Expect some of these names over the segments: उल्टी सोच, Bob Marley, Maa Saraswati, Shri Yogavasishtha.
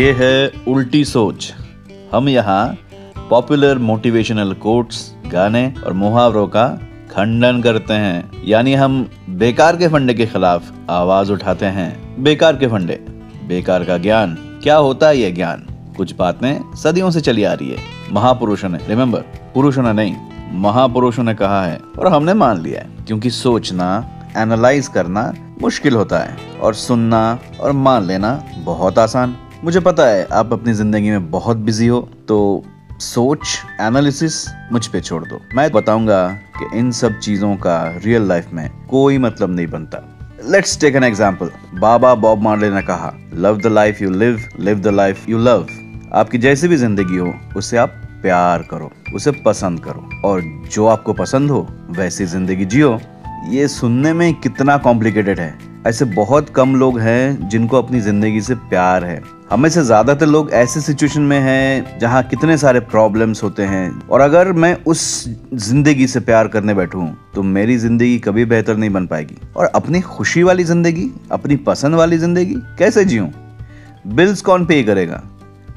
ये है उल्टी सोच। हम यहाँ पॉपुलर मोटिवेशनल कोट्स, गाने और मुहावरों का खंडन करते हैं, यानी हम बेकार के फंडे के खिलाफ आवाज उठाते हैं। बेकार के फंडे, बेकार का ज्ञान। क्या होता है ये ज्ञान? कुछ बातें सदियों से चली आ रही है। महापुरुषों ने, रिमेम्बर, पुरुषों ने नहीं, महापुरुषों ने कहा है और हमने मान लिया है, क्योंकि सोचना, एनालाइज करना मुश्किल होता है और सुनना और मान लेना बहुत आसान। मुझे पता है आप अपनी जिंदगी में बहुत बिजी हो, तो सोच, एनालिसिस मुझ पे छोड़ दो। मैं बताऊंगा कि इन सब चीजों का रियल लाइफ में कोई मतलब नहीं बनता। Let's take an example. बाबा बॉब मार्ले ने कहा, love the life you live, live the life you love. आपकी जैसी भी जिंदगी हो, उससे आप प्यार करो, उसे पसंद करो और जो आपको पसंद हो वैसी जिंदगी जियो। ये सुनने में कितना कॉम्प्लिकेटेड है। ऐसे बहुत कम लोग हैं जिनको अपनी जिंदगी से प्यार है। हमें से ज्यादातर लोग ऐसे सिचुएशन में हैं जहाँ कितने सारे प्रॉब्लम्स होते हैं, और अगर मैं उस जिंदगी से प्यार करने बैठूं तो मेरी जिंदगी कभी बेहतर नहीं बन पाएगी। और अपनी खुशी वाली जिंदगी, अपनी पसंद वाली जिंदगी कैसे जीऊं? बिल्स कौन पे करेगा?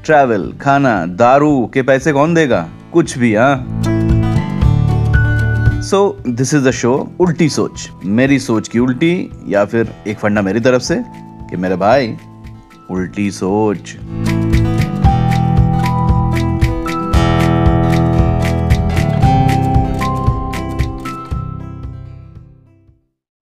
ट्रैवल, खाना, दारू के पैसे कौन देगा? कुछ भी। हाँ, so this is the show उल्टी सोच। मेरी सोच की उल्टी, या फिर एक फंडा मेरी तरफ से कि मेरे भाई उल्टी सोच।